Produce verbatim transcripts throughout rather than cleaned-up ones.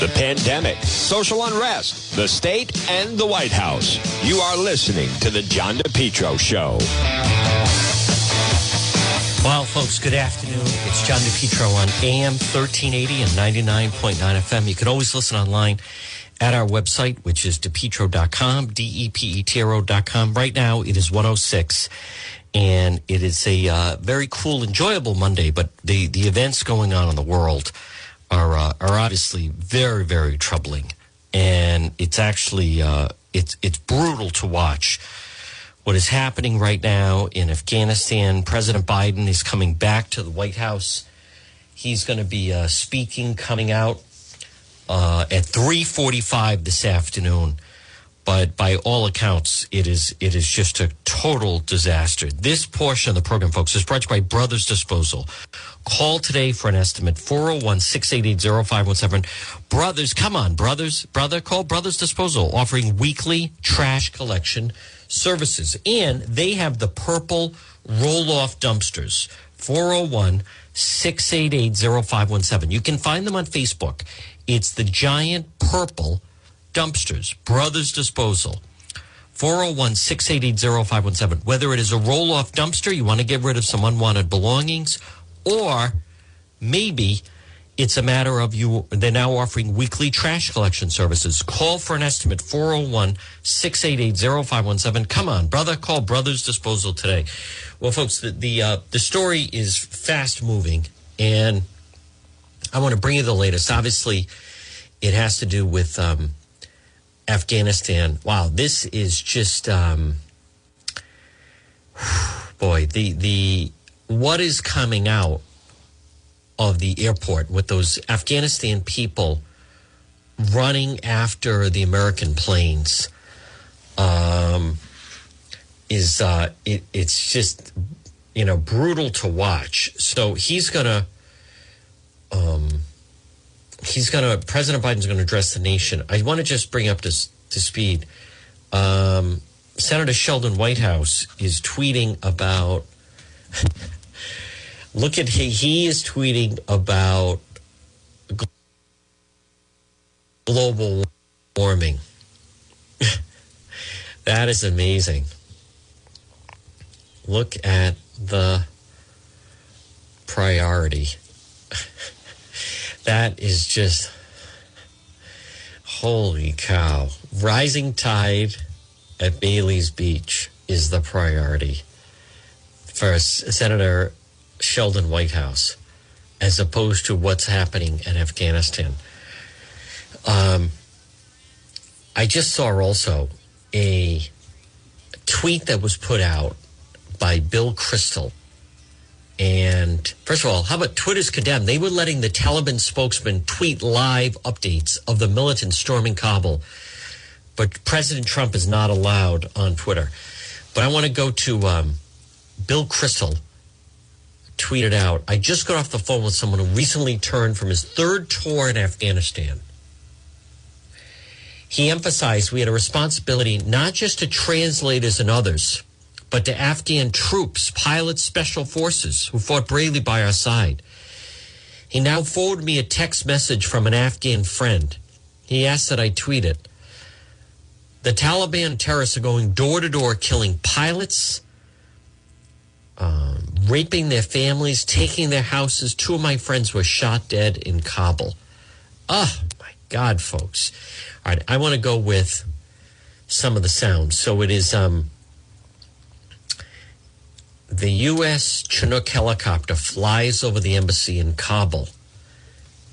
The pandemic, social unrest, the state, and the White House. You are listening to The John DePetro Show. Well, folks, good afternoon. It's John DePetro on A M thirteen eighty and ninety-nine point nine F M. You can always listen online at our website, which is DePetro dot com, D E P E T R O dot com. Right now, it is one oh six, and it is a uh, very cool, enjoyable Monday, but the, the events going on in the world are uh, are obviously very, very troubling. And it's actually, uh, it's it's brutal to watch what is happening right now in Afghanistan. President Biden is coming back to the White House. He's going to be uh, speaking, coming out uh, at three forty-five this afternoon. But by all accounts, it is it is just a total disaster. This portion of the program, folks, is brought to you by Brothers Disposal. Call today for an estimate, four oh one, six eight eight, oh five one seven. Brothers, come on, Brothers. Brother, call Brothers Disposal, offering weekly trash collection services. And they have the purple roll-off dumpsters, four oh one, six eight eight, oh five one seven. You can find them on Facebook. It's the giant purple dumpsters, Brothers Disposal, four oh one, six eight eight, oh five one seven. Whether it is a roll-off dumpster, you want to get rid of some unwanted belongings, or maybe it's a matter of you, they're now offering weekly trash collection services. Call for an estimate, four oh one, six eight eight, oh five one seven. Come on, brother, call Brothers Disposal today. Well, folks, the the, uh, the story is fast-moving, and I want to bring you the latest. Obviously, it has to do with Um, Afghanistan. Wow, this is just, um, boy, the the what is coming out of the airport with those Afghanistan people running after the American planes um, is uh, it, it's just, you know, brutal to watch. So he's gonna, um, he's gonna, President Biden's gonna address the nation. I want to just bring up this to speed. Um, Senator Sheldon Whitehouse is tweeting about. Look at he, he is tweeting about global warming. That is amazing. Look at the priority. That is just, holy cow. Rising tide at Bailey's Beach is the priority for Senator Sheldon Whitehouse, as opposed to what's happening in Afghanistan. Um, I just saw also a tweet that was put out by Bill Kristol. And first of all, how about Twitter's condemned? They were letting the Taliban spokesman tweet live updates of the militants storming Kabul. But President Trump is not allowed on Twitter. But I want to go to um, Bill Kristol tweeted out, I just got off the phone with someone who recently turned from his third tour in Afghanistan. He emphasized we had a responsibility not just to translators and others, but to Afghan troops, pilots, special forces who fought bravely by our side. He now forwarded me a text message from an Afghan friend. He asked that I tweet it. The Taliban terrorists are going door to door, killing pilots, um, raping their families, taking their houses. Two of my friends were shot dead in Kabul. Oh, my God, folks. All right, I want to go with some of the sounds. So it is Um, the U S. Chinook helicopter flies over the embassy in Kabul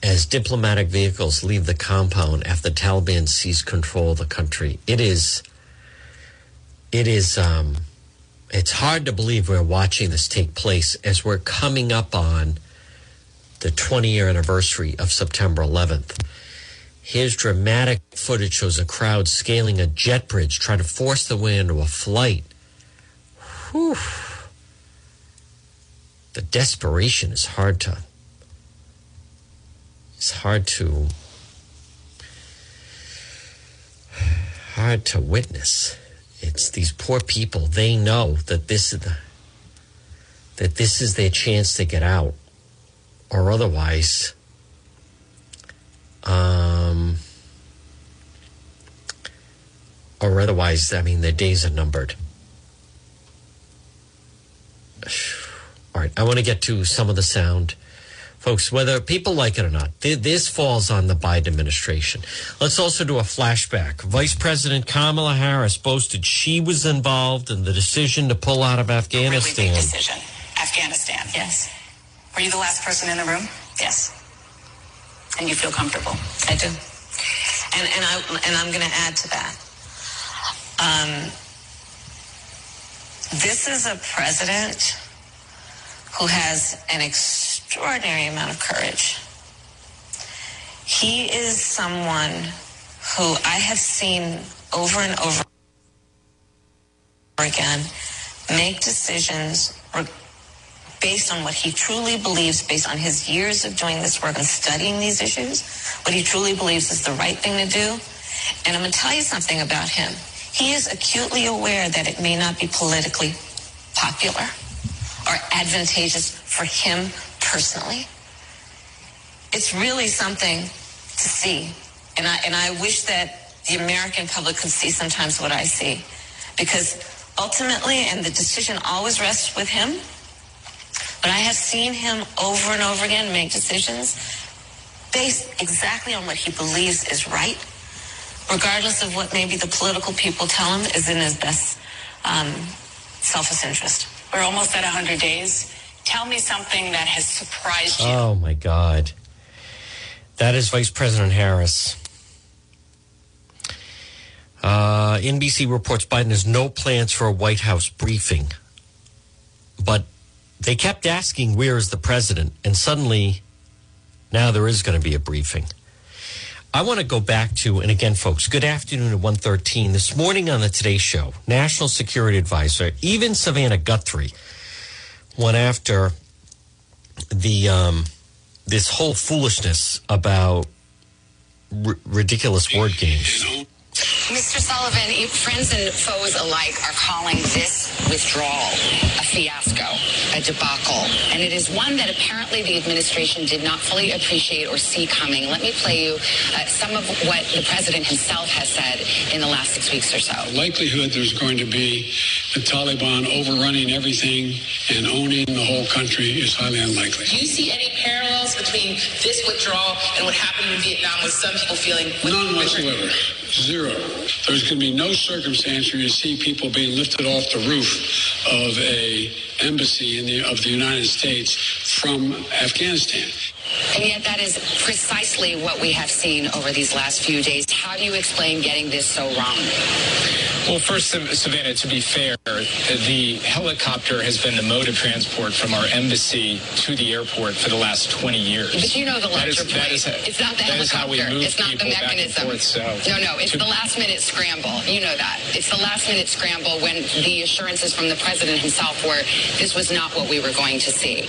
as diplomatic vehicles leave the compound after the Taliban seize control of the country. It is, it is, um, it's hard to believe we're watching this take place as we're coming up on the twenty-year anniversary of September eleventh. Here's dramatic footage shows a crowd scaling a jet bridge, trying to force their way into a flight. Whew. The desperation is hard to, it's hard to, hard to witness. It's these poor people. They know that this is the, that this is their chance to get out, or otherwise, um, or otherwise, I mean, their days are numbered. All right, I want to get to some of the sound. Folks, whether people like it or not, this falls on the Biden administration. Let's also do a flashback. Vice President Kamala Harris boasted she was involved in the decision to pull out of Afghanistan. A really big decision. Afghanistan, yes. Were you the last person in the room? Yes. And you feel comfortable? I do. And and I and I'm going to add to that. Um, this is a president who has an extraordinary amount of courage. He is someone who I have seen over and over again make decisions based on what he truly believes, based on his years of doing this work and studying these issues, what he truly believes is the right thing to do. And I'm going to tell you something about him. He is acutely aware that it may not be politically popular or advantageous for him personally. It's really something to see. And I, and I wish that the American public could see sometimes what I see. Because ultimately, and the decision always rests with him, but I have seen him over and over again make decisions based exactly on what he believes is right, regardless of what maybe the political people tell him is in his best um, selfish interest. We're almost at one hundred days. Tell me something that has surprised you. Oh, my God. That is Vice President Harris. Uh, N B C reports Biden has no plans for a White House briefing. But they kept asking, where is the president? And suddenly, now there is going to be a briefing. I want to go back to, and again, folks, good afternoon at one thirteen. This morning on the Today Show, National Security Advisor, even Savannah Guthrie, went after the um, this whole foolishness about r- ridiculous word games. Mister Sullivan, if friends and foes alike are calling this withdrawal a fiasco, a debacle, and it is one that apparently the administration did not fully appreciate or see coming. Let me play you uh, some of what the president himself has said in the last six weeks or so. The likelihood there's going to be the Taliban overrunning everything and owning the whole country is highly unlikely. Do you see any parallels between this withdrawal and what happened in Vietnam with some people feeling... None whatsoever. Zero. There's going to be no circumstance where you see people being lifted off the roof of a embassy in the, of the United States from Afghanistan. And yet that is precisely what we have seen over these last few days. How do you explain getting this so wrong? Well, first, Savannah, to be fair, the helicopter has been the mode of transport from our embassy to the airport for the last twenty years. But you know the larger point. That is, it's not the helicopter. It's not the mechanism. Forth, so no, no, it's to, the last-minute scramble. You know that. It's the last-minute scramble when the assurances from the president himself were this was not what we were going to see.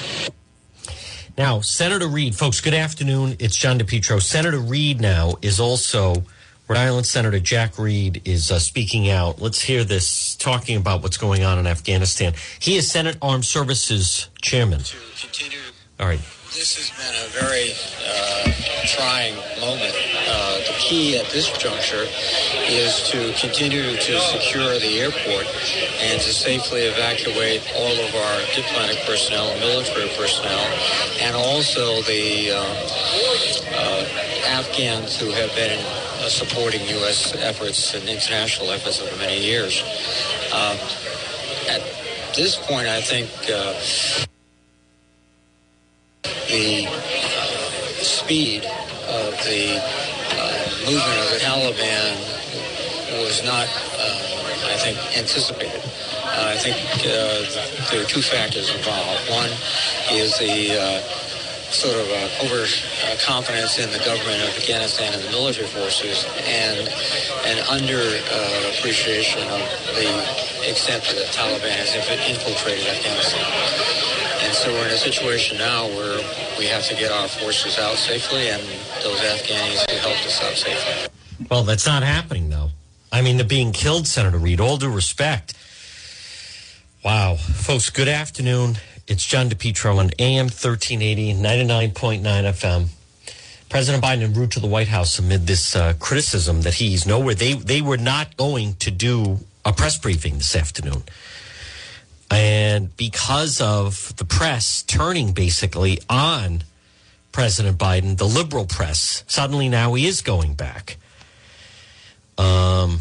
Now, Senator Reed, folks, good afternoon. It's John DePetro. Senator Reed now is also... Rhode Island Senator Jack Reed is uh, speaking out. Let's hear this, talking about what's going on in Afghanistan. He is Senate Armed Services Chairman. To continue. All right. This has been a very uh, trying moment. Uh, the key at this juncture is to continue to secure the airport and to safely evacuate all of our diplomatic personnel, military personnel, and also the uh, uh, Afghans who have been supporting U S efforts and international efforts over many years. Uh, at this point, I think uh, the uh, speed of the uh, movement of the Taliban was not, uh, I think, anticipated. Uh, I think uh, there are two factors involved. One is the uh, sort of uh, overconfidence uh, in the government of Afghanistan and the military forces, and an underappreciation uh, of the extent that the Taliban has infiltrated Afghanistan. And so we're in a situation now where we have to get our forces out safely and those Afghans who helped us out safely. Well, that's not happening, though. I mean, they're being killed, Senator Reed. All due respect. Wow. Folks, good afternoon. It's John DePetro on A M thirteen eighty, ninety-nine point nine F M, President Biden en route to the White House amid this uh, criticism that he's nowhere. They, they were not going to do a press briefing this afternoon. And because of the press turning basically on President Biden, the liberal press, suddenly now he is going back. Um,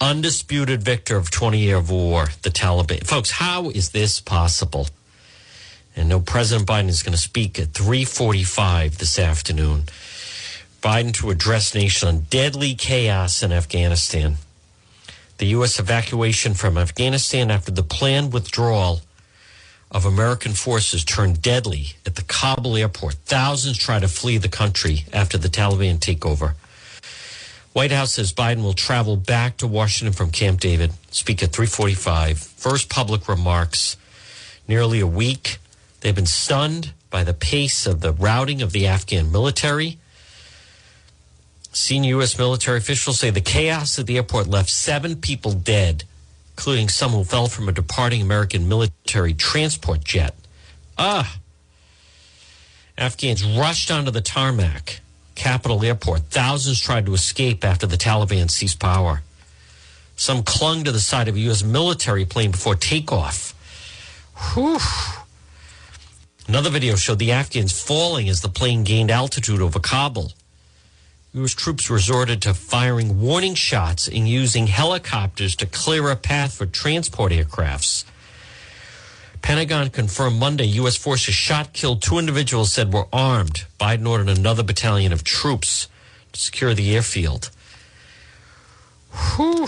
undisputed victor of twenty-year war, the Taliban. Folks, how is this possible? And no, President Biden is going to speak at three forty-five this afternoon. Biden to address nation on deadly chaos in Afghanistan. The U S evacuation from Afghanistan after the planned withdrawal of American forces turned deadly at the Kabul airport. Thousands try to flee the country after the Taliban takeover. White House says Biden will travel back to Washington from Camp David, speak at three forty-five. First public remarks, nearly a week. They've been stunned by the pace of the routing of the Afghan military. Senior U S military officials say the chaos at the airport left seven people dead, including some who fell from a departing American military transport jet. Ah! Afghans rushed onto the tarmac, Capitol Airport. Thousands tried to escape after the Taliban seized power. Some clung to the side of a U S military plane before takeoff. Whew! Another video showed the Afghans falling as the plane gained altitude over Kabul. U S troops resorted to firing warning shots and using helicopters to clear a path for transport aircrafts. Pentagon confirmed Monday U S forces shot, killed two individuals said were armed. Biden ordered another battalion of troops to secure the airfield. Whew.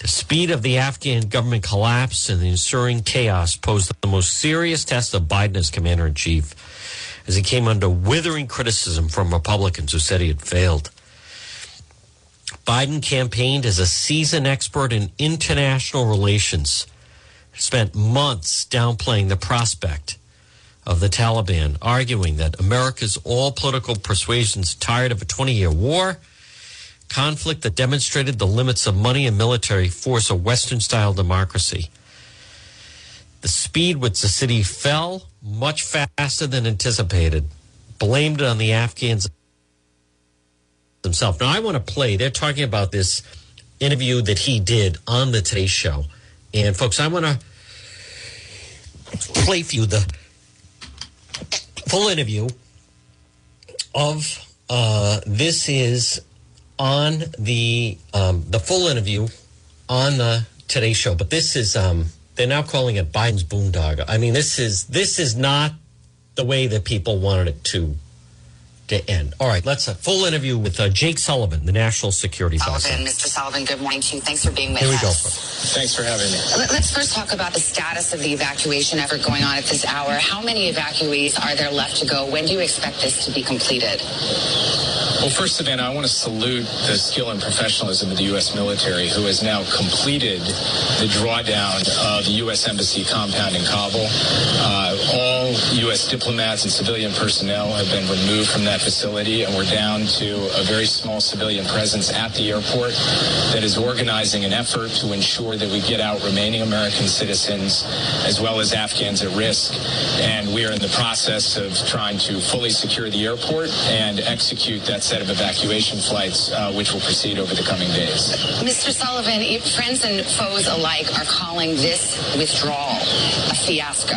The speed of the Afghan government collapse and the ensuing chaos posed the most serious test of Biden as commander-in-chief, as he came under withering criticism from Republicans who said he had failed. Biden campaigned as a seasoned expert in international relations, spent months downplaying the prospect of the Taliban, arguing that America's all political persuasions tired of a twenty-year war, conflict that demonstrated the limits of money and military force of Western-style democracy. The speed with which the city fell much faster than anticipated. Blamed it on the Afghans themselves. Now, I want to play. They're talking about this interview that he did on the Today Show. And, folks, I want to play for you the full interview of uh, this is... on the um, the full interview on the Today Show. But this is, um, they're now calling it Biden's boondoggle. I mean, this is this is not the way that people wanted it to to end. All right, let's a full interview with uh, Jake Sullivan, the National Security Officer. Mister Sullivan, good morning to you. Thanks for being with us. Here we go. Thanks for having me. Let's first talk about the status of the evacuation effort going on at this hour. How many evacuees are there left to go? When do you expect this to be completed? Well, first, Savannah, I want to salute the skill and professionalism of the U S military, who has now completed the drawdown of the U S Embassy compound in Kabul. Uh, all U S diplomats and civilian personnel have been removed from that facility, and we're down to a very small civilian presence at the airport that is organizing an effort to ensure that we get out remaining American citizens as well as Afghans at risk. And we are in the process of trying to fully secure the airport and execute that set of evacuation flights, uh, which will proceed over the coming days. Mister Sullivan, if friends and foes alike are calling this withdrawal a fiasco,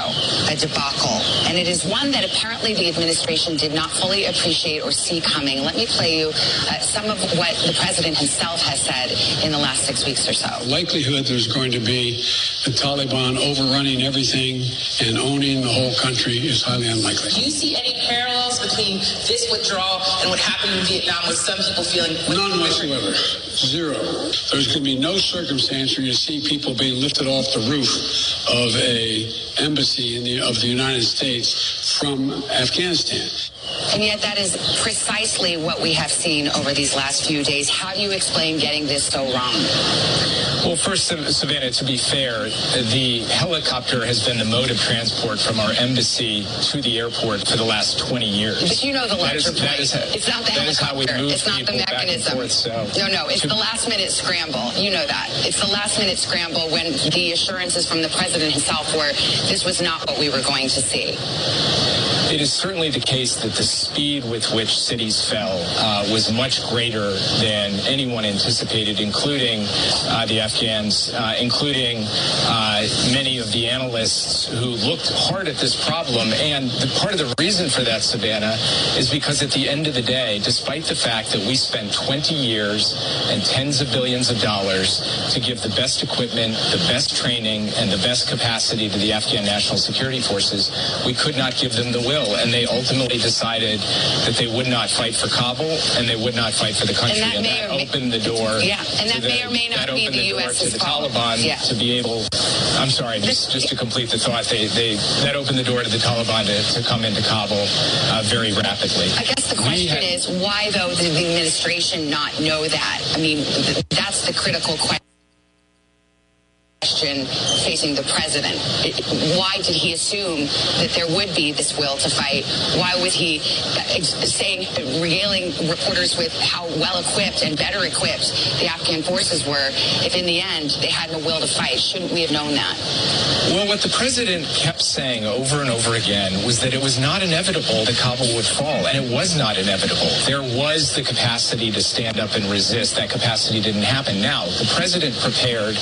a debacle, and it is one that apparently the administration did not fully appreciate or see coming. Let me play you uh, some of what the president himself has said in the last six weeks or so. Likelihood there's going to be the Taliban overrunning everything and owning the whole country is highly unlikely. Do you see any parallels between this withdrawal and what happened in Vietnam with some people feeling... None whatsoever. Zero. There's going to be no circumstance where you see people being lifted off the roof of a embassy in the, of the United States from Afghanistan. And yet that is precisely what we have seen over these last few days. How do you explain getting this so wrong? Well, first, Savannah, to be fair, the helicopter has been the mode of transport from our embassy to the airport for the last twenty years. But you know the larger point. That is, it's not the helicopter. It's not the mechanism. Forth, so. No, no, it's the last-minute scramble. You know that. It's the last-minute scramble when the assurances from the president himself were this was not what we were going to see. It is certainly the case that the speed with which cities fell uh, was much greater than anyone anticipated, including uh, the Afghans, uh, including uh, many of the analysts who looked hard at this problem. And the, part of the reason for that, Savannah, is because at the end of the day, despite the fact that we spent twenty years and tens of billions of dollars to give the best equipment, the best training, and the best capacity to the Afghan National Security Forces, we could not give them the will. And they ultimately decided that they would not fight for Kabul and they would not fight for the country. And that, and that opened the door. Yeah, and that the, may or may not be the, the U S to the Taliban yeah. to be able, I'm sorry, just, just to complete the thought, they, they that opened the door to the Taliban to, to come into Kabul uh, very rapidly. I guess the question had, is, why, though, did the administration not know that? I mean, that's the critical question. Question facing the president. Why did he assume that there would be this will to fight? Why was he saying, regaling reporters with how well equipped and better equipped the Afghan forces were if in the end they had no will to fight? Shouldn't we have known that? Well, what the president kept saying over and over again was that it was not inevitable that Kabul would fall, and it was not inevitable. There was the capacity to stand up and resist. That capacity didn't happen. Now, the president prepared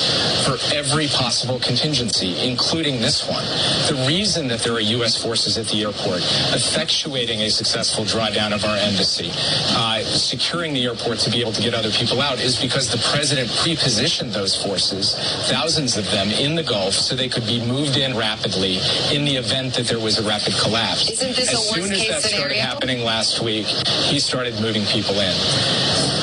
for every Every possible contingency, including this one. The reason that there are U S forces at the airport, effectuating a successful drawdown of our embassy, uh, securing the airport to be able to get other people out, is because the president pre-positioned those forces, thousands of them, in the Gulf, so they could be moved in rapidly in the event that there was a rapid collapse. Isn't this a worst case scenario? As soon as that started happening last week, he started moving people in.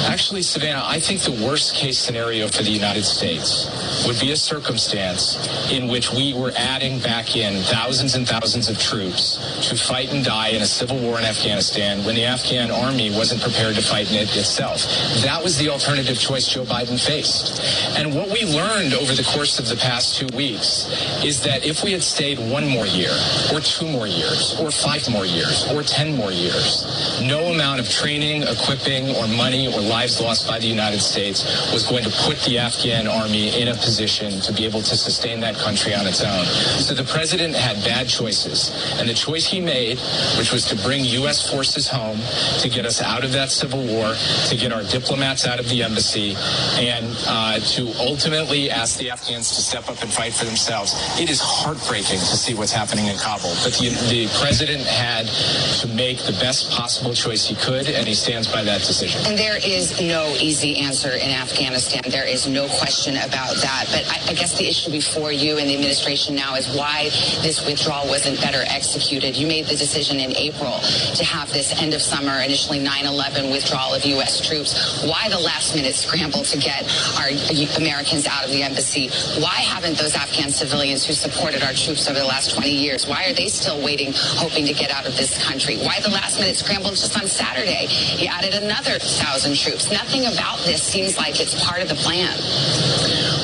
Actually, Savannah, I think the worst case scenario for the United States would be a circumstance in which we were adding back in thousands and thousands of troops to fight and die in a civil war in Afghanistan when the Afghan army wasn't prepared to fight in it itself. That was the alternative choice Joe Biden faced. And what we learned over the course of the past two weeks is that if we had stayed one more year, or two more years, or five more years, or ten more years, no amount of training, equipping, or money, or lives lost by the United States was going to put the Afghan army in a position to be able to sustain that country on its own. So the president had bad choices. And the choice he made, which was to bring U S forces home, to get us out of that civil war, to get our diplomats out of the embassy, and uh, to ultimately ask the Afghans to step up and fight for themselves. It is heartbreaking to see what's happening in Kabul. But the, the president had to make the best possible choice he could, and he stands by that decision. And there is no easy answer in Afghanistan. There is no question about that. But I I guess the issue before you and the administration now is why this withdrawal wasn't better executed. You made the decision in April to have this end of summer, initially nine eleven withdrawal of U S troops. Why the last minute scramble to get our Americans out of the embassy? Why haven't those Afghan civilians who supported our troops over the last twenty years, why are they still waiting, hoping to get out of this country? Why the last minute scramble just on Saturday? He added another thousand troops. Nothing about this seems like it's part of the plan.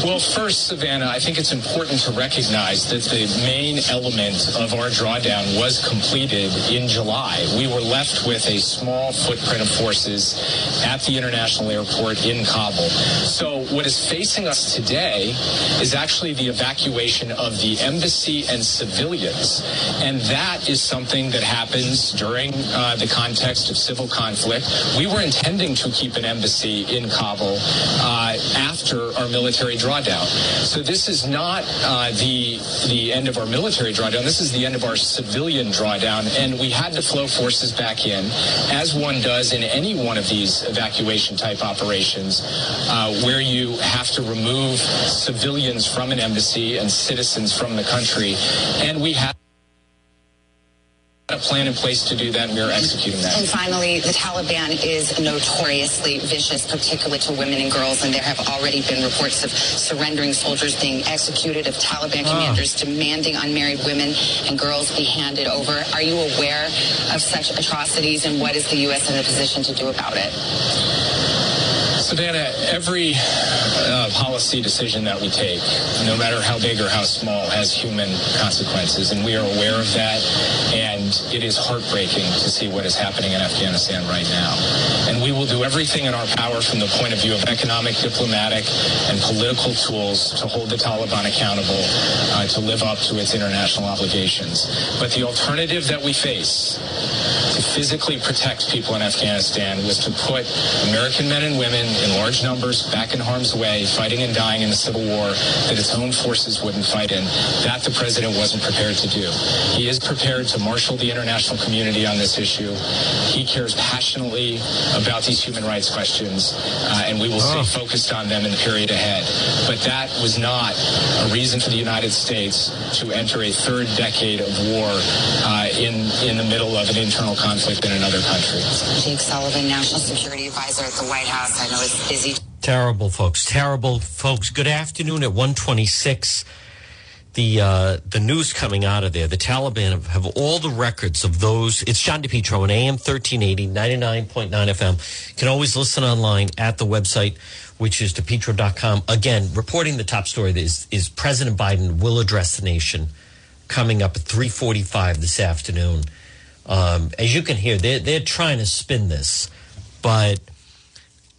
Well, first, Savannah, I think it's important to recognize that the main element of our drawdown was completed in July. We were left with a small footprint of forces at the international airport in Kabul. So what is facing us today is actually the evacuation of the embassy and civilians. And that is something that happens during uh, the context of civil conflict. We were intending to keep an embassy in Kabul uh, after our military drawdown. Drawdown. So this is not uh, the the end of our military drawdown. This is the end of our civilian drawdown, and we had to flow forces back in, as one does in any one of these evacuation-type operations, uh, where you have to remove civilians from an embassy and citizens from the country, and we had a plan in place to do that, and we are executing that. And finally, the Taliban is notoriously vicious, particularly to women and girls, and there have already been reports of surrendering soldiers being executed, of Taliban ah. commanders demanding unmarried women and girls be handed over. Are you aware of such atrocities, and what is the U S in a position to do about it? Savannah, every uh, policy decision that we take, no matter how big or how small, has human consequences, and we are aware of that, and it is heartbreaking to see what is happening in Afghanistan right now. And we will do everything in our power from the point of view of economic, diplomatic, and political tools to hold the Taliban accountable, uh, to live up to its international obligations. But the alternative that we face to physically protect people in Afghanistan was to put American men and women in large numbers back in harm's way, fighting and dying in a civil war that its own forces wouldn't fight in. That the president wasn't prepared to do. He is prepared to marshal the international community on this issue. He cares passionately about these human rights questions, uh, and we will stay oh. focused on them in the period ahead. But that was not a reason for the United States to enter a third decade of war uh, in, in the middle of an internal conflict in another country. Jake Sullivan, National Security Advisor at the White House. I know it's busy. Terrible, folks. Terrible, folks. Good afternoon at one twenty-six. The uh, the news coming out of there, the Taliban have, have all the records of those. It's John DePetro on A M thirteen eighty, ninety-nine point nine F M. You can always listen online at the website, which is DePetro dot com. Again, reporting the top story is, is President Biden will address the nation coming up at three forty-five this afternoon. Um, as you can hear, they're, they're trying to spin this, but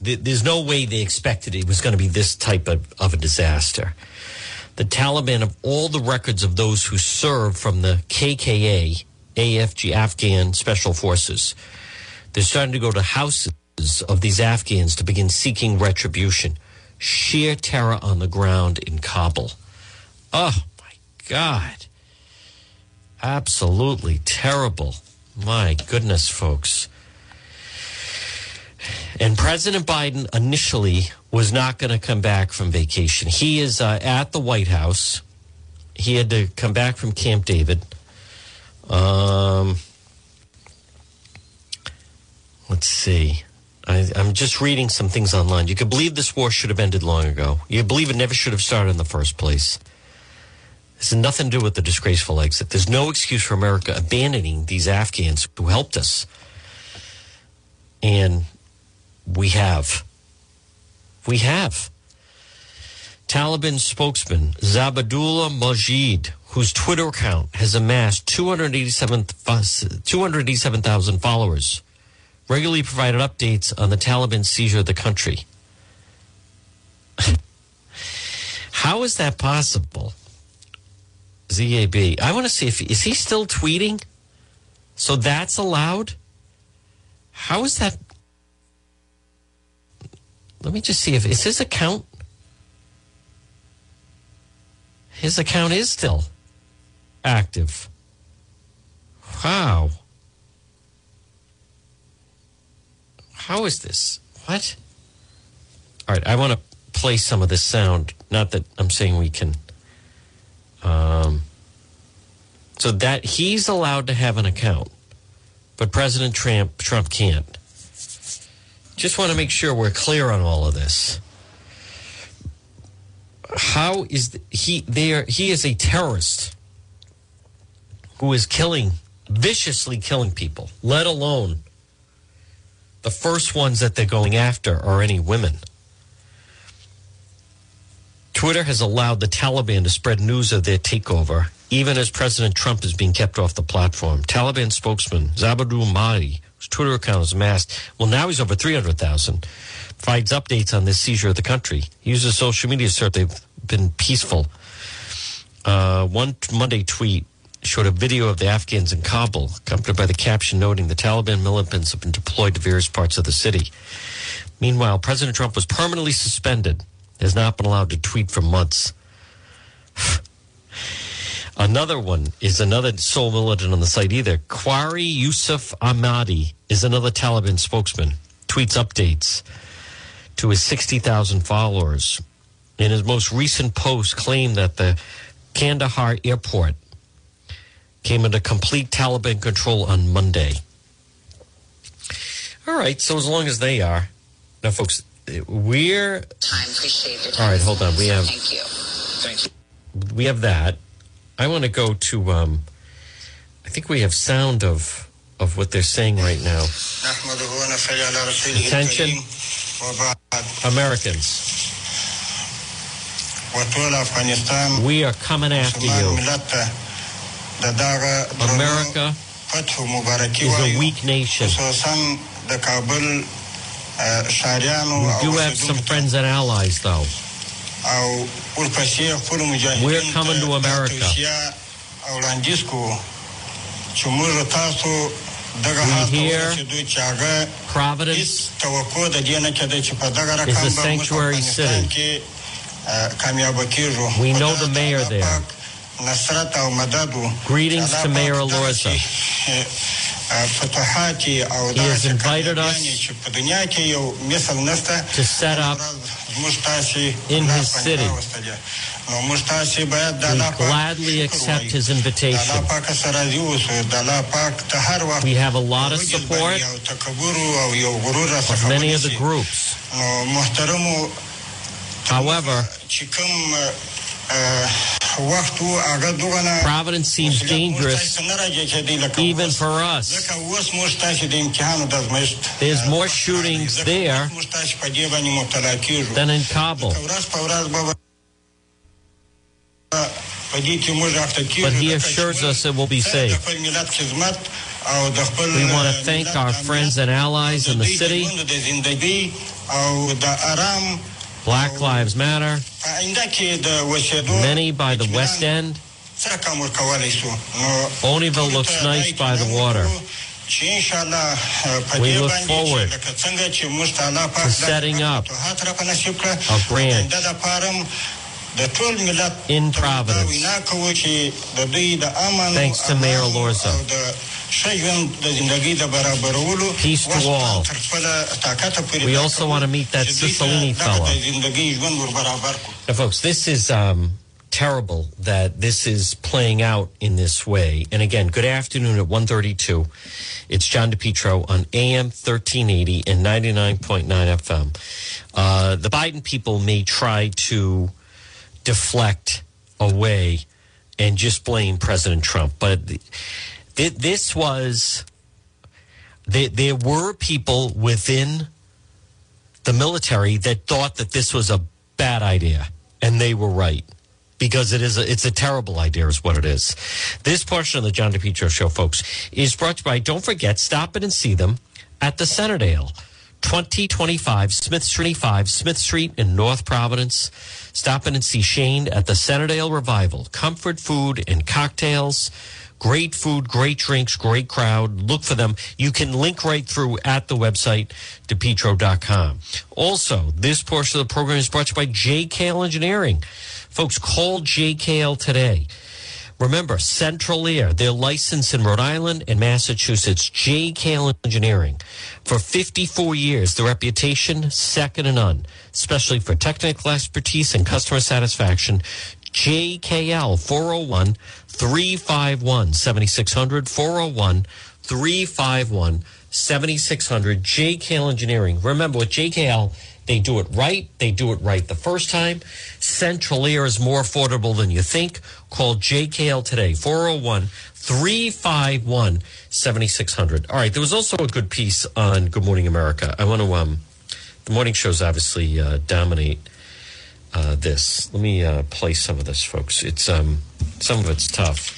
th- there's no way they expected it was going to be this type of, of a disaster. The Taliban have all the records of those who served from the K K A, A F G, Afghan Special Forces. They're starting to go to houses of these Afghans to begin seeking retribution. Sheer terror on the ground in Kabul. Oh, my God. Absolutely terrible. My goodness, folks. And President Biden initially was not going to come back from vacation. He is uh, at the White House. He had to come back from Camp David. Um, let's see. I, I'm just reading some things online. You could believe this war should have ended long ago. You believe it never should have started in the first place. This has nothing to do with the disgraceful exit. There's no excuse for America abandoning these Afghans who helped us. And we have. We have. Taliban spokesman Zabihullah Mujahid, whose Twitter account has amassed two hundred eighty-seven thousand followers, regularly provided updates on the Taliban seizure of the country. How is that possible? Z A B. I want to see if, is he still tweeting? So that's allowed? How is that? Let me just see if, is his account? His account is still active. Wow. How is this? What? All right, I want to play some of this sound. Not that I'm saying we can. Um, so that he's allowed to have an account, but President Trump, Trump can't. Just want to make sure we're clear on all of this. How is the, he there? He is a terrorist who is killing, viciously killing people, let alone the first ones that they're going after are any women. Twitter has allowed the Taliban to spread news of their takeover, even as President Trump is being kept off the platform. Taliban spokesman Zabihullah Mujahid, whose Twitter account is masked, well, now he's over three hundred thousand, provides updates on this seizure of the country. He uses social media to assert they've been peaceful. Uh, one Monday tweet showed a video of the Afghans in Kabul, accompanied by the caption noting the Taliban militants have been deployed to various parts of the city. Meanwhile, President Trump was permanently suspended. Has not been allowed to tweet for months. Another one is another sole militant on the site either. Qari Yousef Ahmadi is another Taliban spokesman. Tweets updates to his sixty thousand followers. In his most recent post, claimed that the Kandahar airport came into complete Taliban control on Monday. All right, so as long as they are. Now, folks, we're time appreciated. All right, hold on. We have thank you. Thank you. We have that. I want to go to um I think we have sound of of what they're saying right now. Attention. Americans. We are coming after you. America is a weak nation. We do have some friends and allies, though. We're coming to America. We hear Providence is a sanctuary city. We know the mayor there. Greetings to Mayor Elorza. He has invited us to set up in his city. We gladly accept his invitation. We have a lot of support of many of the groups. However, Providence seems dangerous even for us. There's more shootings there than in Kabul. But he assures us it will be safe. We want to thank our friends and allies in the city. Black Lives Matter, many by the West End. Bonnyville looks nice by the water. We look forward to setting up a branch in Providence. Thanks to Mayor Elorza. Peace to all. We also want to meet that Cicilline fellow. Now, folks, this is um, terrible that this is playing out in this way. And again, good afternoon at one thirty-two. It's John DePetro on A M thirteen eighty and ninety-nine point nine F M. Uh, the Biden people may try to deflect away and just blame President Trump, but the, This was, there were people within the military that thought that this was a bad idea, and they were right, because it is a, it's a terrible idea is what it is. This portion of the John DePetro Show, folks, is brought to you by, don't forget, stop in and see them at the Centerdale, twenty twenty-five Smith Street five, Smith Street in North Providence. Stop in and see Shane at the Centerdale Revival. Comfort food and cocktails. Great food, great drinks, great crowd. Look for them. You can link right through at the website, DePetro dot com. Also, this portion of the program is brought to you by J K L Engineering. Folks, call J K L today. Remember, Central Air, they're licensed in Rhode Island and Massachusetts. J K L Engineering. For fifty-four years, the reputation second to none, especially for technical expertise and customer satisfaction. J K L, four oh one, three five one, seven six hundred, four oh one, three five one, seven six hundred, J K L Engineering. Remember, with J K L, they do it right. They do it right the first time. Central Air is more affordable than you think. Call J K L today, four oh one, three five one, seven six hundred. All right, there was also a good piece on Good Morning America. I want to, um, the morning shows obviously uh, dominate Uh, this. Let me uh, play some of this, folks. It's um, some of it's tough.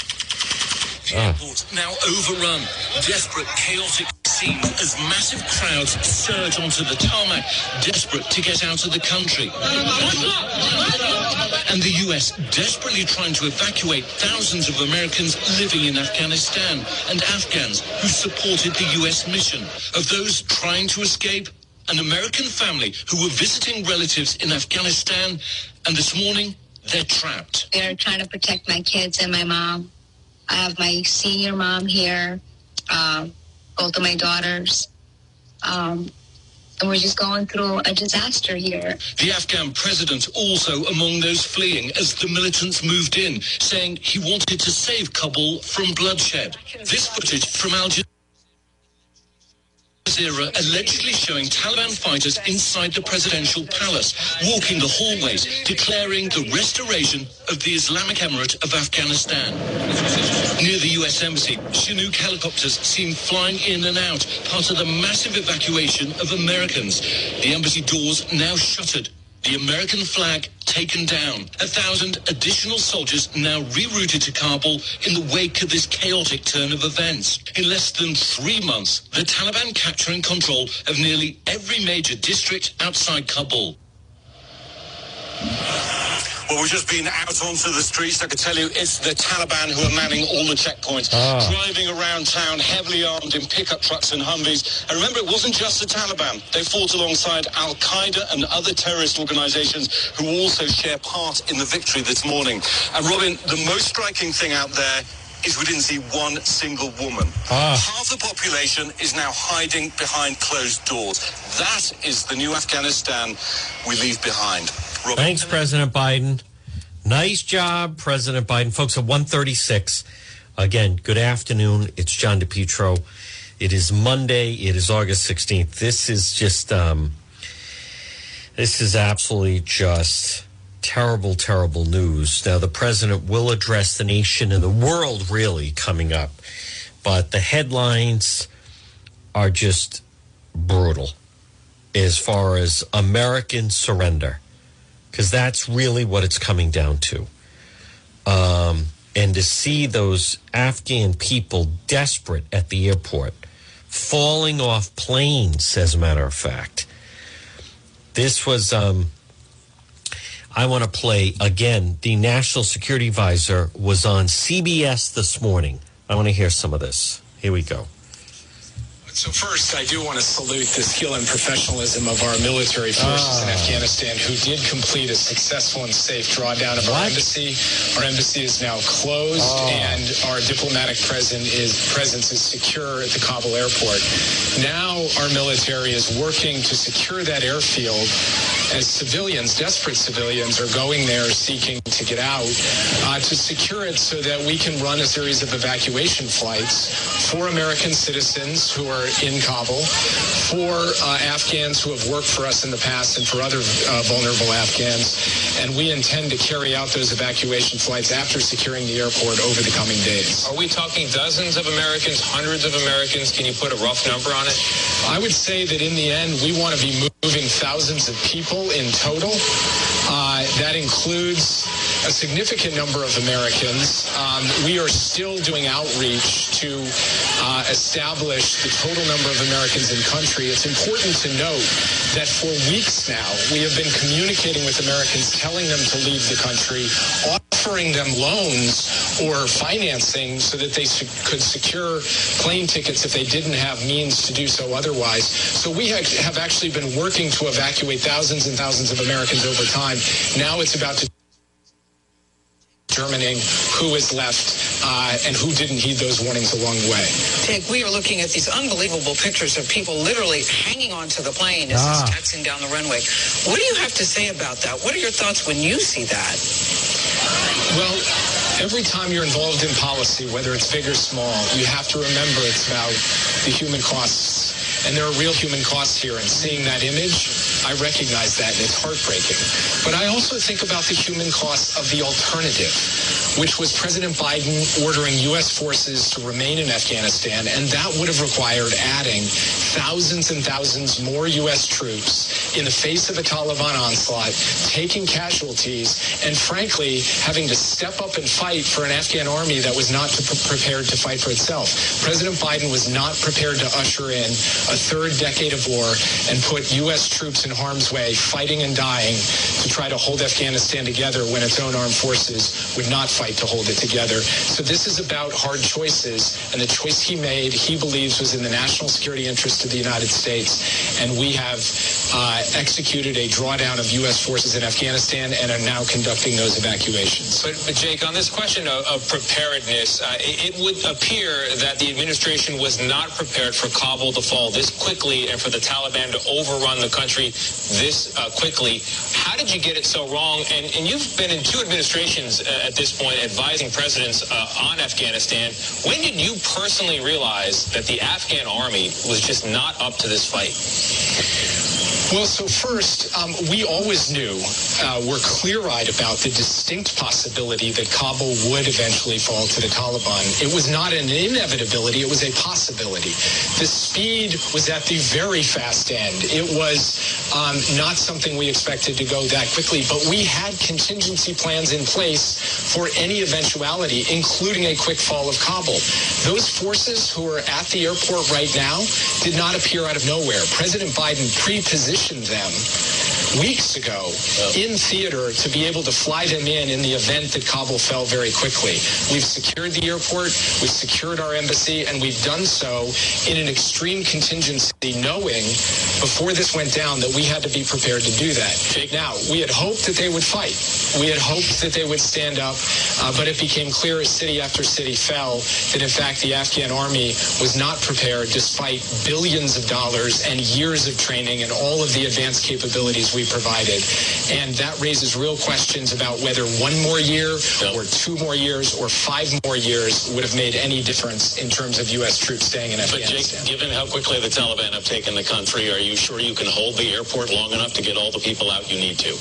Uh. Now overrun, desperate, chaotic scenes as massive crowds surge onto the tarmac, desperate to get out of the country. And the U S desperately trying to evacuate thousands of Americans living in Afghanistan and Afghans who supported the U S mission. Of those trying to escape, an American family who were visiting relatives in Afghanistan, and this morning, they're trapped. They're trying to protect my kids and my mom. I have my senior mom here, um, both of my daughters. Um, and we're just going through a disaster here. The Afghan president also among those fleeing as the militants moved in, saying he wanted to save Kabul from bloodshed. This footage from Al Jazeera Jazeera allegedly showing Taliban fighters inside the presidential palace, walking the hallways, declaring the restoration of the Islamic Emirate of Afghanistan. Near the U S Embassy, Chinook helicopters seen flying in and out, part of the massive evacuation of Americans. The embassy doors now shuttered. The American flag taken down. A thousand additional soldiers now rerouted to Kabul in the wake of this chaotic turn of events. In less than three months, the Taliban capturing control of nearly every major district outside Kabul. Well, we've just been out onto the streets. I can tell you it's the Taliban who are manning all the checkpoints, ah. driving around town, heavily armed in pickup trucks and Humvees. And remember, it wasn't just the Taliban. They fought alongside Al-Qaeda and other terrorist organizations who also share part in the victory this morning. And, Robin, the most striking thing out there is we didn't see one single woman. Ah. Half the population is now hiding behind closed doors. That is the new Afghanistan we leave behind. Robin. Thanks, President Biden. Nice job, President Biden. Folks, at one thirty-six, again, good afternoon. It's John DePetro. It is Monday. It is August sixteenth. This is just, um, this is absolutely just... terrible, terrible news. Now, the president will address the nation and the world really coming up, but the headlines are just brutal as far as American surrender, because that's really what it's coming down to. Um, and to see those Afghan people desperate at the airport, falling off planes, as a matter of fact. This was... Um, I want to play, again, the National Security Advisor was on C B S this morning. I want to hear some of this. Here we go. So first, I do want to salute the skill and professionalism of our military forces ah. in Afghanistan, who did complete a successful and safe drawdown of what? our embassy. Our embassy is now closed, oh. and our diplomatic presence is, presence is secure at the Kabul airport. Now our military is working to secure that airfield as civilians, desperate civilians, are going there seeking to get out, uh, to secure it so that we can run a series of evacuation flights for American citizens who are in Kabul, for uh, Afghans who have worked for us in the past and for other uh, vulnerable Afghans, and we intend to carry out those evacuation flights after securing the airport over the coming days. Are we talking dozens of Americans, hundreds of Americans? Can you put a rough number on it? I would say that in the end, we want to be moving thousands of people in total. Uh, that includes a significant number of Americans. Um, we are still doing outreach to uh, establish the total number of Americans in country. It's important to note that for weeks now, we have been communicating with Americans, telling them to leave the country, offering them loans or financing so that they could secure plane tickets if they didn't have means to do so otherwise. So we have actually been working to evacuate thousands and thousands of Americans over time. Now it's about to determining who is left uh, and who didn't heed those warnings along the way. Dick, we are looking at these unbelievable pictures of people literally hanging onto the plane as ah. it's taxiing down the runway. What do you have to say about that? What are your thoughts when you see that? Well, every time you're involved in policy, whether it's big or small, you have to remember it's about the human costs. And there are real human costs here. And seeing that image, I recognize that, and it's heartbreaking. But I also think about the human costs of the alternative, which was President Biden ordering U S forces to remain in Afghanistan, and that would have required adding thousands and thousands more U S troops in the face of a Taliban onslaught, taking casualties, and frankly, having to step up and fight for an Afghan army that was not prepared to fight for itself. President Biden was not prepared to usher in a third decade of war and put U S troops in harm's way, fighting and dying to try to hold Afghanistan together when its own armed forces would not fight to hold it together. So this is about hard choices, and the choice he made, he believes, was in the national security interest of the United States, and we have uh, that executed a drawdown of U S forces in Afghanistan and are now conducting those evacuations. But, but Jake, on this question of, of preparedness, uh, it, it would appear that the administration was not prepared for Kabul to fall this quickly and for the Taliban to overrun the country this uh, quickly. How did you get it so wrong? And, and you've been in two administrations uh, at this point advising presidents uh, on Afghanistan. When did you personally realize that the Afghan army was just not up to this fight? Well, so first, um, we always knew, uh, we're clear-eyed about the distinct possibility that Kabul would eventually fall to the Taliban. It was not an inevitability, it was a possibility. The speed was at the very fast end. It was um, not something we expected to go that quickly, but we had contingency plans in place for any eventuality, including a quick fall of Kabul. Those forces who are at the airport right now did not appear out of nowhere. President Biden pre-positioned them weeks ago in theater to be able to fly them in in the event that Kabul fell very quickly. We've secured the airport, we've secured our embassy, and we've done so in an extreme contingency, knowing before this went down that we had to be prepared to do that. Now, we had hoped that they would fight. We had hoped that they would stand up, uh, but it became clear as city after city fell that, in fact, the Afghan army was not prepared despite billions of dollars and years of training and all of the advanced capabilities we provided. And that raises real questions about whether one more year or two more years or five more years would have made any difference in terms of U S troops staying in Afghanistan. But Jake, given how quickly the Taliban have taken the country, are you sure you can hold the airport long enough to get all the people out you need to?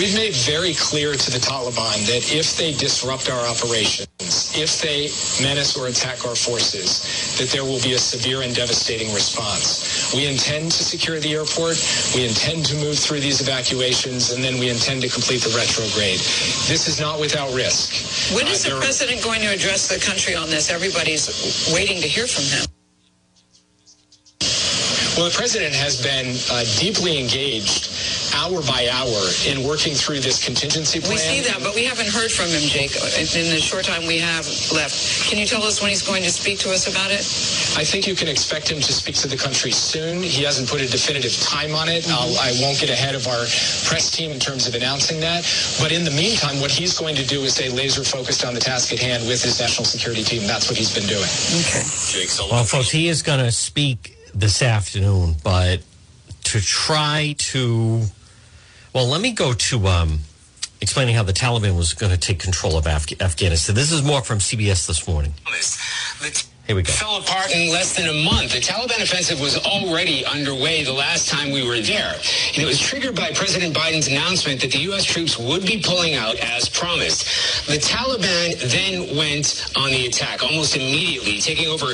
We've made very clear to the Taliban that if they disrupt our operations, if they menace or attack our forces, that there will be a severe and devastating response. We intend to secure the airport, we intend to move through these evacuations, and then we intend to complete the retrograde. This is not without risk. When is uh, the president going to address the country on this? Everybody's waiting to hear from him. Well, the president has been uh, deeply engaged hour by hour in working through this contingency plan. We see that, but we haven't heard from him, Jake, in the short time we have left. Can you tell us when he's going to speak to us about it? I think you can expect him to speak to the country soon. He hasn't put a definitive time on it. Mm-hmm. I'll, I won't get ahead of our press team in terms of announcing that. But in the meantime, what he's going to do is stay laser-focused on the task at hand with his national security team. That's what he's been doing. Okay. Jake Sullivan. Well, folks, he is going to speak this afternoon, but to try to... Well, let me go to um, explaining how the Taliban was going to take control of Af- Afghanistan. This is more from C B S This Morning. Here we go. Fell apart in less than a month. The Taliban offensive was already underway the last time we were there. And it was triggered by President Biden's announcement that the U S troops would be pulling out as promised. The Taliban then went on the attack almost immediately, taking over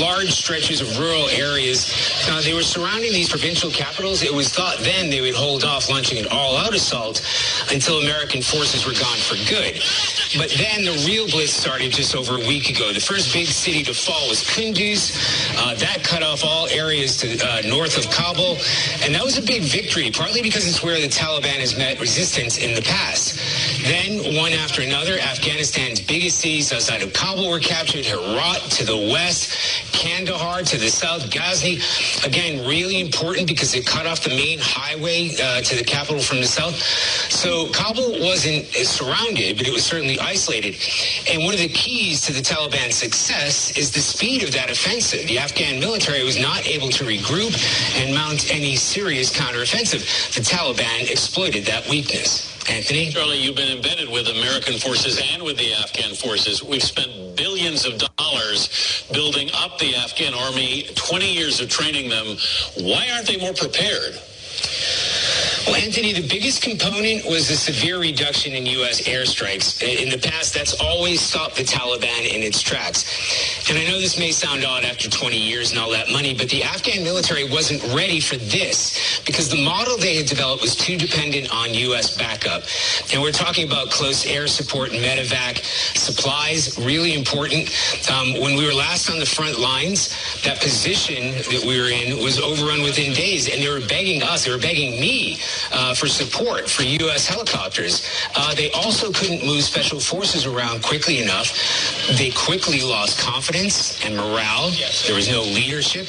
large stretches of rural areas. Uh, they were surrounding these provincial capitals. It was thought then they would hold off launching an all-out assault until American forces were gone for good. But then the real blitz started just over a week ago. The first big city to fall was Kunduz. Uh, that cut off all areas to uh, north of Kabul. And that was a big victory, partly because it's where the Taliban has met resistance in the past. Then, one after another, Afghanistan's biggest cities outside of Kabul were captured. Herat to the west, Kandahar to the south, Ghazni, again, really important because it cut off the main highway uh, to the capital from the south. So Kabul wasn't surrounded, but it was certainly isolated. And one of the keys to the Taliban's success is the speed of that offensive. The Afghan military was not able to regroup and mount any serious counteroffensive. The Taliban exploited that weakness. Anthony? Charlie, you've been embedded with American forces and with the Afghan forces. We've spent billions of dollars building up the Afghan army, twenty years of training them. Why aren't they more prepared? Well, Anthony, the biggest component was the severe reduction in U S airstrikes. In the past, that's always stopped the Taliban in its tracks. And I know this may sound odd after twenty years and all that money, but the Afghan military wasn't ready for this because the model they had developed was too dependent on U S backup. And we're talking about close air support, medevac, supplies, really important. Um, when we were last on the front lines, that position that we were in was overrun within days, and they were begging us, they were begging me uh, for support for U S helicopters. Uh, they also couldn't move special forces around quickly enough. They quickly lost confidence and morale. Yes. There was no leadership.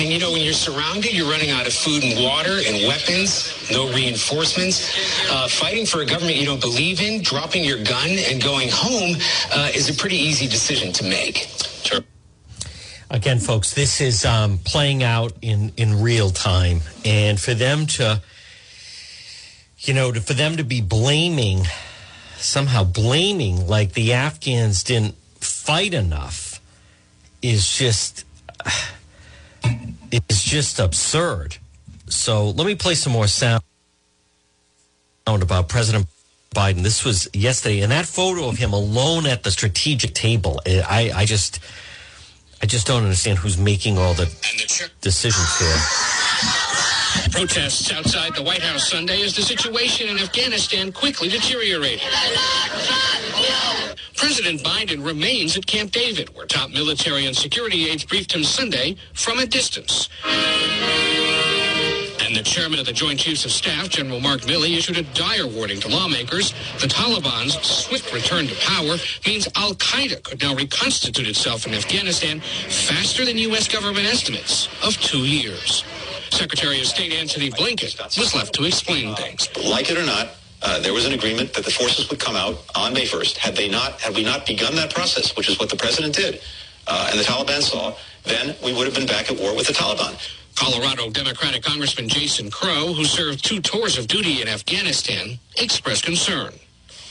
And, you know, when you're surrounded, you're running out of food and water and weapons, no reinforcements. Uh, fighting for a government you don't believe in, dropping your gun and going home uh, is a pretty easy decision to make. Sure. Again, folks, this is um, playing out in, in real time. And for them to, you know, to, for them to be blaming, somehow blaming like the Afghans didn't fight enough is just, it's just absurd. So let me play some more sound about President Biden. This was yesterday. And that photo of him alone at the strategic table, I, I just... I just don't understand who's making all the decisions here. Protests outside the White House Sunday as the situation in Afghanistan quickly deteriorated. President Biden remains at Camp David, where top military and security aides briefed him Sunday from a distance. And the chairman of the Joint Chiefs of Staff, General Mark Milley, issued a dire warning to lawmakers. The Taliban's swift return to power means al-Qaeda could now reconstitute itself in Afghanistan faster than U S government estimates of two years. Secretary of State Antony Blinken was left to explain things. Like it or not, uh, there was an agreement that the forces would come out on May first. Had they not, had we not begun that process, which is what the president did, uh, and the Taliban saw, then we would have been back at war with the Taliban. Colorado Democratic Congressman Jason Crow, who served two tours of duty in Afghanistan, expressed concern.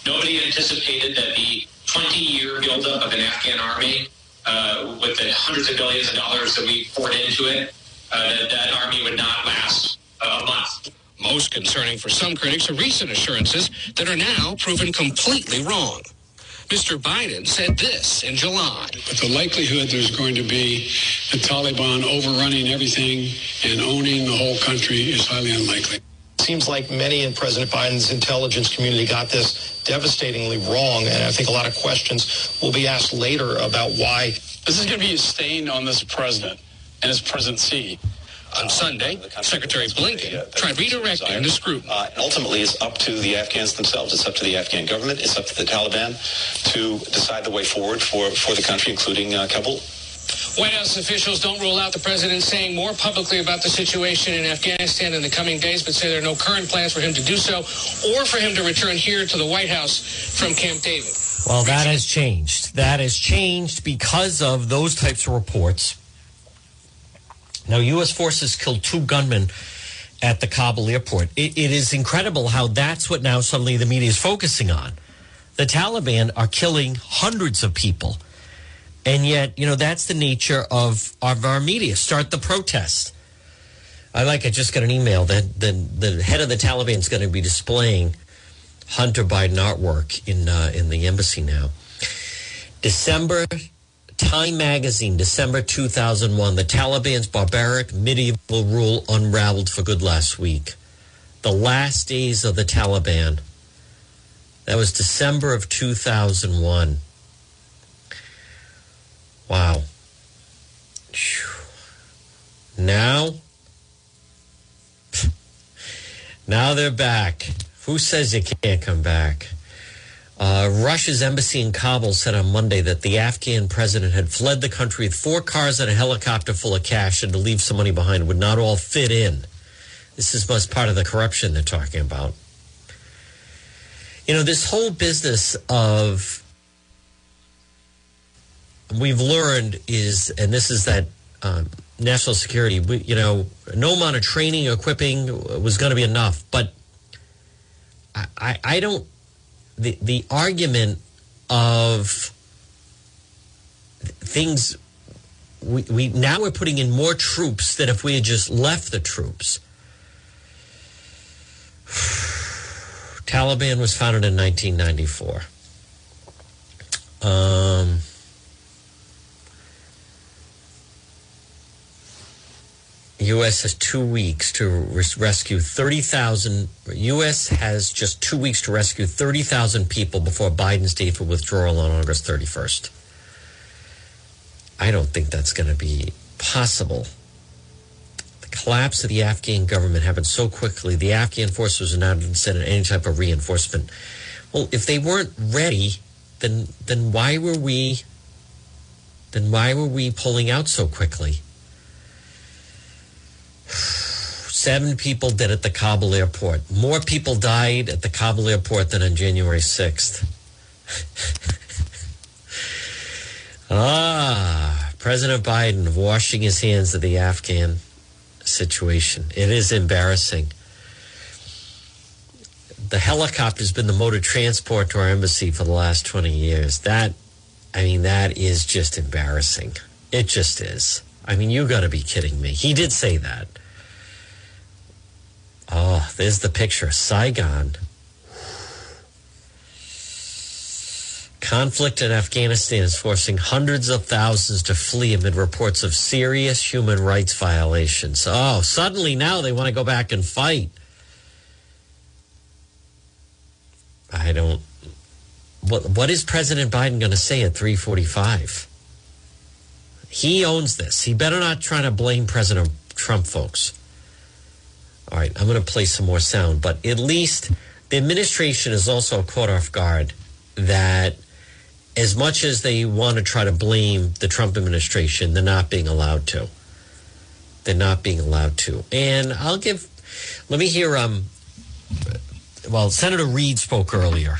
Nobody anticipated that the twenty-year buildup of an Afghan army, uh, with the hundreds of billions of dollars that we poured into it, uh, that that army would not last uh, a month. Most concerning for some critics are recent assurances that are now proven completely wrong. Mister Biden said this in July. But the likelihood there's going to be the Taliban overrunning everything and owning the whole country is highly unlikely. Seems like many in President Biden's intelligence community got this devastatingly wrong, and I think a lot of questions will be asked later about why. This is going to be a stain on this president and his presidency. On Sunday, Secretary Blinken tried redirecting the scrutiny. Uh, ultimately, it's up to the Afghans themselves. It's up to the Afghan government. It's up to the Taliban to decide the way forward for, for the country, including uh, Kabul. White House officials don't rule out the president saying more publicly about the situation in Afghanistan in the coming days, but say there are no current plans for him to do so or for him to return here to the White House from Camp David. Well, that has changed. That has changed because of those types of reports. Now, U S forces killed two gunmen at the Kabul airport. It, it is incredible how that's what now suddenly the media is focusing on. The Taliban are killing hundreds of people. And yet, you know, that's the nature of, of our media. Start the protest. I like I just got an email that the, the head of the Taliban is going to be displaying Hunter Biden artwork in, uh, in the embassy now. December... Time Magazine, December two thousand one, the Taliban's barbaric medieval rule unraveled for good last week. The last days of the Taliban. That was December of two thousand one. Wow. Now, now they're back. Who says they can't come back? Uh, Russia's embassy in Kabul said on Monday that the Afghan president had fled the country with four cars and a helicopter full of cash and to leave some money behind would not all fit in. This is most part of the corruption they're talking about. You know, this whole business of we've learned is, and this is that um, national security, we, you know, no amount of training or equipping was going to be enough. But I, I, I don't. The the argument of things, we, we now we're putting in more troops than if we had just left the troops. Taliban was founded in nineteen ninety-four. Um, U S has two weeks to res- rescue thirty thousand. U S has just two weeks to rescue thirty thousand people before Biden's date for withdrawal on August thirty-first. I don't think that's going to be possible. The collapse of the Afghan government happened so quickly, the Afghan forces are not incented any type of reinforcement. Well, if they weren't ready, then then why were we then why were we pulling out so quickly? Seven people dead at the Kabul airport. More people died at the Kabul airport than on January sixth. ah, President Biden washing his hands of the Afghan situation. It is embarrassing. The helicopter's been the mode of transport to our embassy for the last twenty years. That, I mean, that is just embarrassing. It just is. I mean, you got to be kidding me. He did say that. Oh, there's the picture. Saigon. Conflict in Afghanistan is forcing hundreds of thousands to flee amid reports of serious human rights violations. Oh, suddenly now they want to go back and fight. I don't... What, what is President Biden going to say at three forty-five? He owns this. He better not try to blame President Trump, folks. All right, I'm going to play some more sound, but at least the administration is also caught off guard that as much as they want to try to blame the Trump administration, they're not being allowed to. They're not being allowed to. And I'll give, let me hear, um, well, Senator Reed spoke earlier,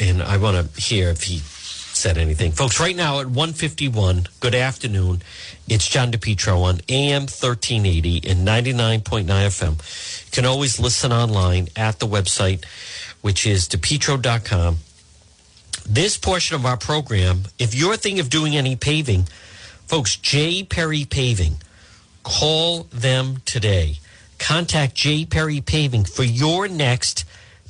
and I want to hear if he said anything. Folks, right now at one fifty-one, good afternoon. It's John DePetro on A M thirteen eighty and ninety-nine point nine F M. You can always listen online at the website, which is DePetro dot com. This portion of our program, if you're thinking of doing any paving, folks, J. Perry Paving, call them today. Contact J. Perry Paving for your next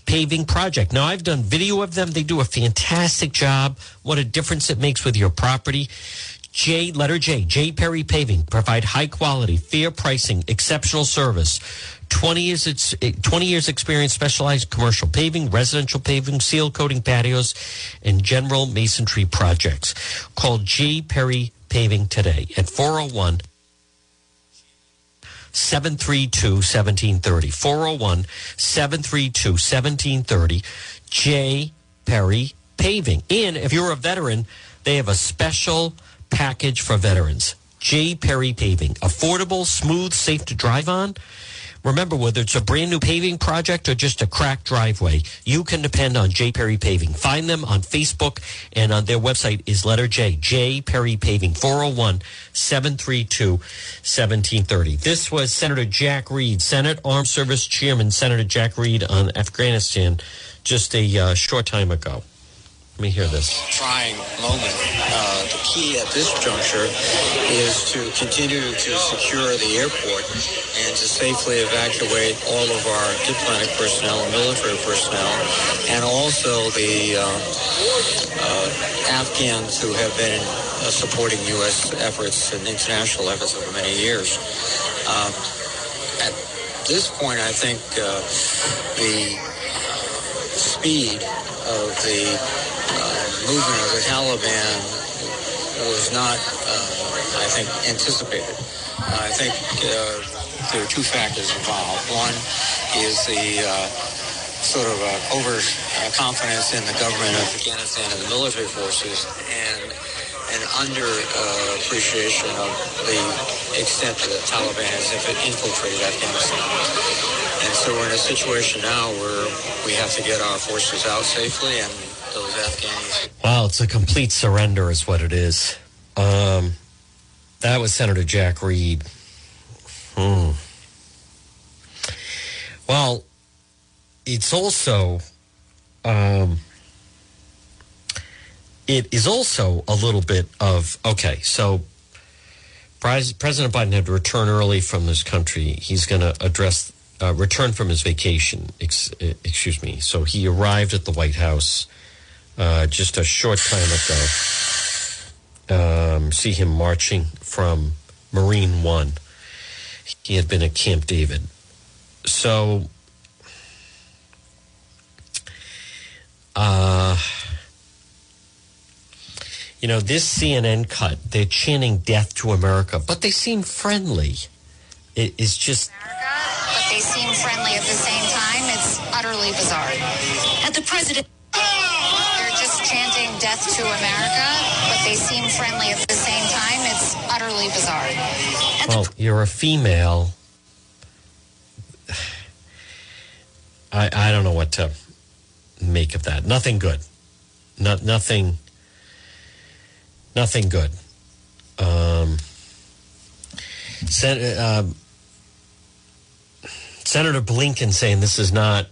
paving project. Now, I've done video of them. They do a fantastic job. What a difference it makes with your property. J, letter J, J. Perry Paving, provide high quality, fair pricing, exceptional service. twenty years, twenty years experience, specialized commercial paving, residential paving, seal coating patios, and general masonry projects. Call J. Perry Paving today at four oh one, seven three two, one seven three oh, four oh one, seven three two, one seven three oh, J. Perry Paving. And if you're a veteran, they have a special package for veterans. J. Perry Paving. Affordable, smooth, safe to drive on. Remember, whether it's a brand new paving project or just a cracked driveway, you can depend on J. Perry Paving. Find them on Facebook, and on their website is letter J, J. Perry Paving, four oh one, seven three two, one seven three oh. This was Senator Jack Reed, Senate Armed Service Chairman Senator Jack Reed on Afghanistan just a uh, short time ago. Let me hear this. Trying moment. Uh, the key at this juncture is to continue to secure the airport and to safely evacuate all of our diplomatic personnel and military personnel, and also the uh, uh, Afghans who have been uh, supporting U S efforts and international efforts over many years. Um, at this point, I think uh, the speed of the movement of the Taliban was not, uh, I think, anticipated. Uh, I think uh, there are two factors involved. One is the uh, sort of uh, overconfidence in the government of Afghanistan and the military forces, and an underappreciation uh, of the extent that the Taliban has infiltrated Afghanistan. And so we're in a situation now where we have to get our forces out safely and those Afghans. Wow, it's a complete surrender is what it is. Um, that was Senator Jack Reed. Hmm. Well, it's also, um, it is also a little bit of, okay, so President Biden had to return early from this country. He's going to address, uh, return from his vacation, ex- excuse me. So he arrived at the White House Uh, just a short time ago. Um, see him marching from Marine One. He had been at Camp David. So, uh, you know, this C N N cut, they're chanting death to America, but they seem friendly. it is just... America, but they seem friendly at the same time. It's utterly bizarre. And the president... They're just chanting death to America, but they seem friendly at the same time. It's utterly bizarre. And well, you're a female. I, I don't know what to make of that. Nothing good. Not nothing... Nothing good. Um, Sen- uh, Senator Blinken saying this is not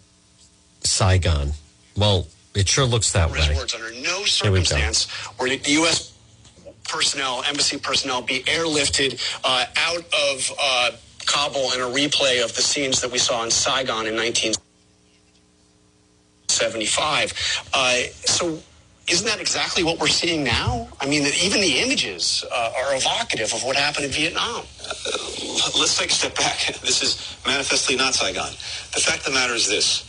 Saigon. Well, it sure looks that way. Under no circumstance where the U S personnel, embassy personnel, be airlifted uh, out of uh, Kabul in a replay of the scenes that we saw in Saigon in nineteen seventy-five. Uh, so... Isn't that exactly what we're seeing now? I mean, even the images uh, are evocative of what happened in Vietnam. Uh, let's take a step back. This is manifestly not Saigon. The fact of the matter is this.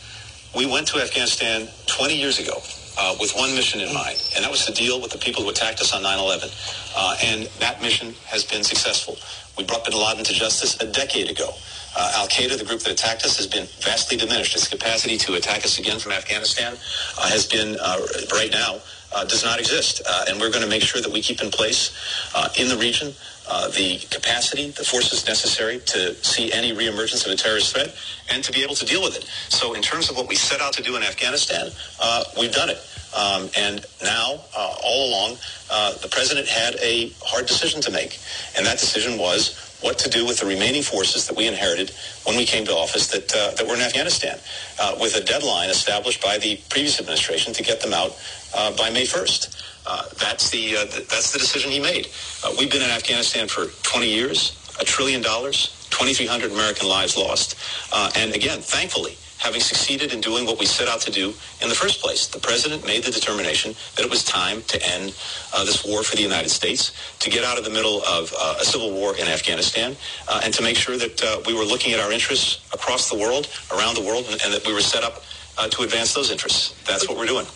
We went to Afghanistan twenty years ago uh, with one mission in mind, and that was to deal with the people who attacked us on nine eleven. Uh, and that mission has been successful. We brought bin Laden to justice a decade ago. Uh, Al-Qaeda, the group that attacked us, has been vastly diminished. Its capacity to attack us again from Afghanistan uh, has been, uh, right now, uh, does not exist. Uh, and we're going to make sure that we keep in place uh, in the region uh, the capacity, the forces necessary to see any reemergence of a terrorist threat and to be able to deal with it. So in terms of what we set out to do in Afghanistan, uh, we've done it. Um, and now, uh, all along, uh, the president had a hard decision to make. And that decision was what to do with the remaining forces that we inherited when we came to office that uh, that were in Afghanistan, uh, with a deadline established by the previous administration to get them out uh, by May first. Uh, that's the uh, th- that's the decision he made. Uh, we've been in Afghanistan for twenty years, a trillion dollars, twenty-three hundred American lives lost. Uh, and again, thankfully, having succeeded in doing what we set out to do in the first place. The president made the determination that it was time to end uh, this war for the United States, to get out of the middle of uh, a civil war in Afghanistan, uh, and to make sure that uh, we were looking at our interests across the world, around the world, and, and that we were set up uh, to advance those interests. That's what we're doing.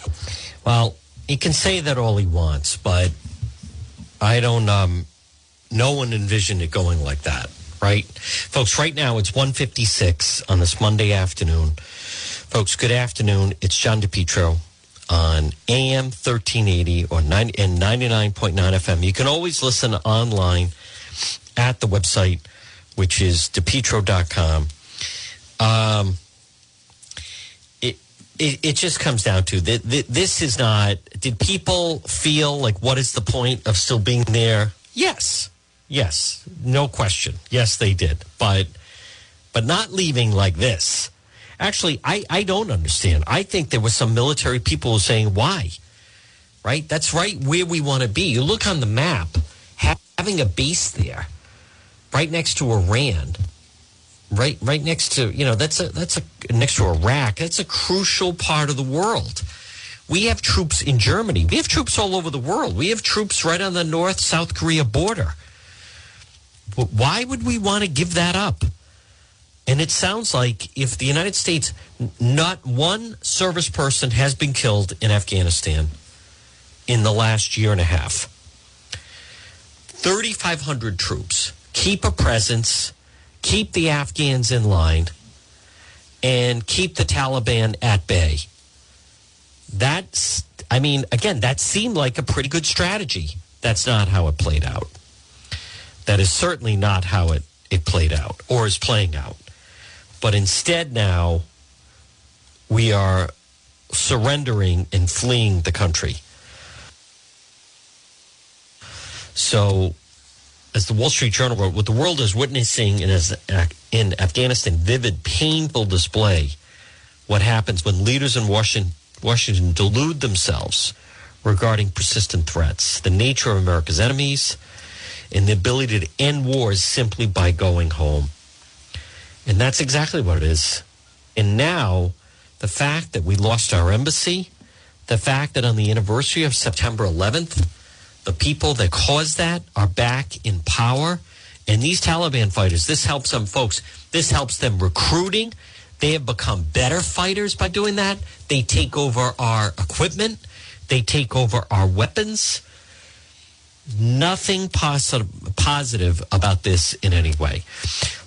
Well, he can say that all he wants, but I don't, um, no one envisioned it going like that. Right, folks, right now it's one fifty-six on this Monday afternoon. Folks, good afternoon. It's John DePetro on A M thirteen eighty or nine and ninety-nine point nine F M. You can always listen online at the website, which is DePetro dot com. Um, it, it, it just comes down to that this is not, did people feel like what is the point of still being there? Yes. Yes, no question. Yes, they did. But but not leaving like this. Actually, I, I don't understand. I think there were some military people saying, why? Right? That's right where we want to be. You look on the map, ha- having a base there, right next to Iran, right right next to, you know, that's a that's a next to Iraq. That's a crucial part of the world. We have troops in Germany. We have troops all over the world. We have troops right on the North-South Korea border. Why would we want to give that up? And it sounds like if the United States, not one service person has been killed in Afghanistan in the last year and a half. thirty-five hundred troops. Keep a presence, keep the Afghans in line, and keep the Taliban at bay. That's, I mean, again, that seemed like a pretty good strategy. That's not how it played out. That is certainly not how it, it played out or is playing out. But instead now, we are surrendering and fleeing the country. So, as the Wall Street Journal wrote, what the world is witnessing in, in Afghanistan, vivid, painful display, what happens when leaders in Washington, Washington delude themselves regarding persistent threats, the nature of America's enemies, and the ability to end wars simply by going home. And that's exactly what it is. And now, the fact that we lost our embassy, the fact that on the anniversary of September eleventh, the people that caused that are back in power. And these Taliban fighters, this helps them, folks. This helps them recruiting. They have become better fighters by doing that. They take over our equipment. They take over our weapons. nothing posit- positive about this in any way.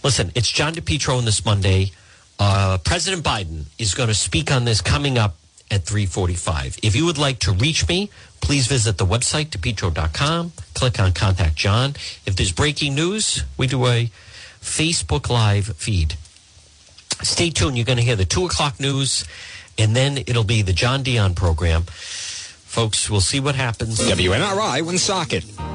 Listen, it's John DePetro on this Monday. Uh, President Biden is going to speak on this coming up at three forty-five. If you would like to reach me, please visit the website, DePetro dot com. Click on Contact John. If there's breaking news, we do a Facebook Live feed. Stay tuned. You're going to hear the two o'clock news, and then it'll be the John Dion program. Folks, we'll see what happens. W N R I, Woonsocket.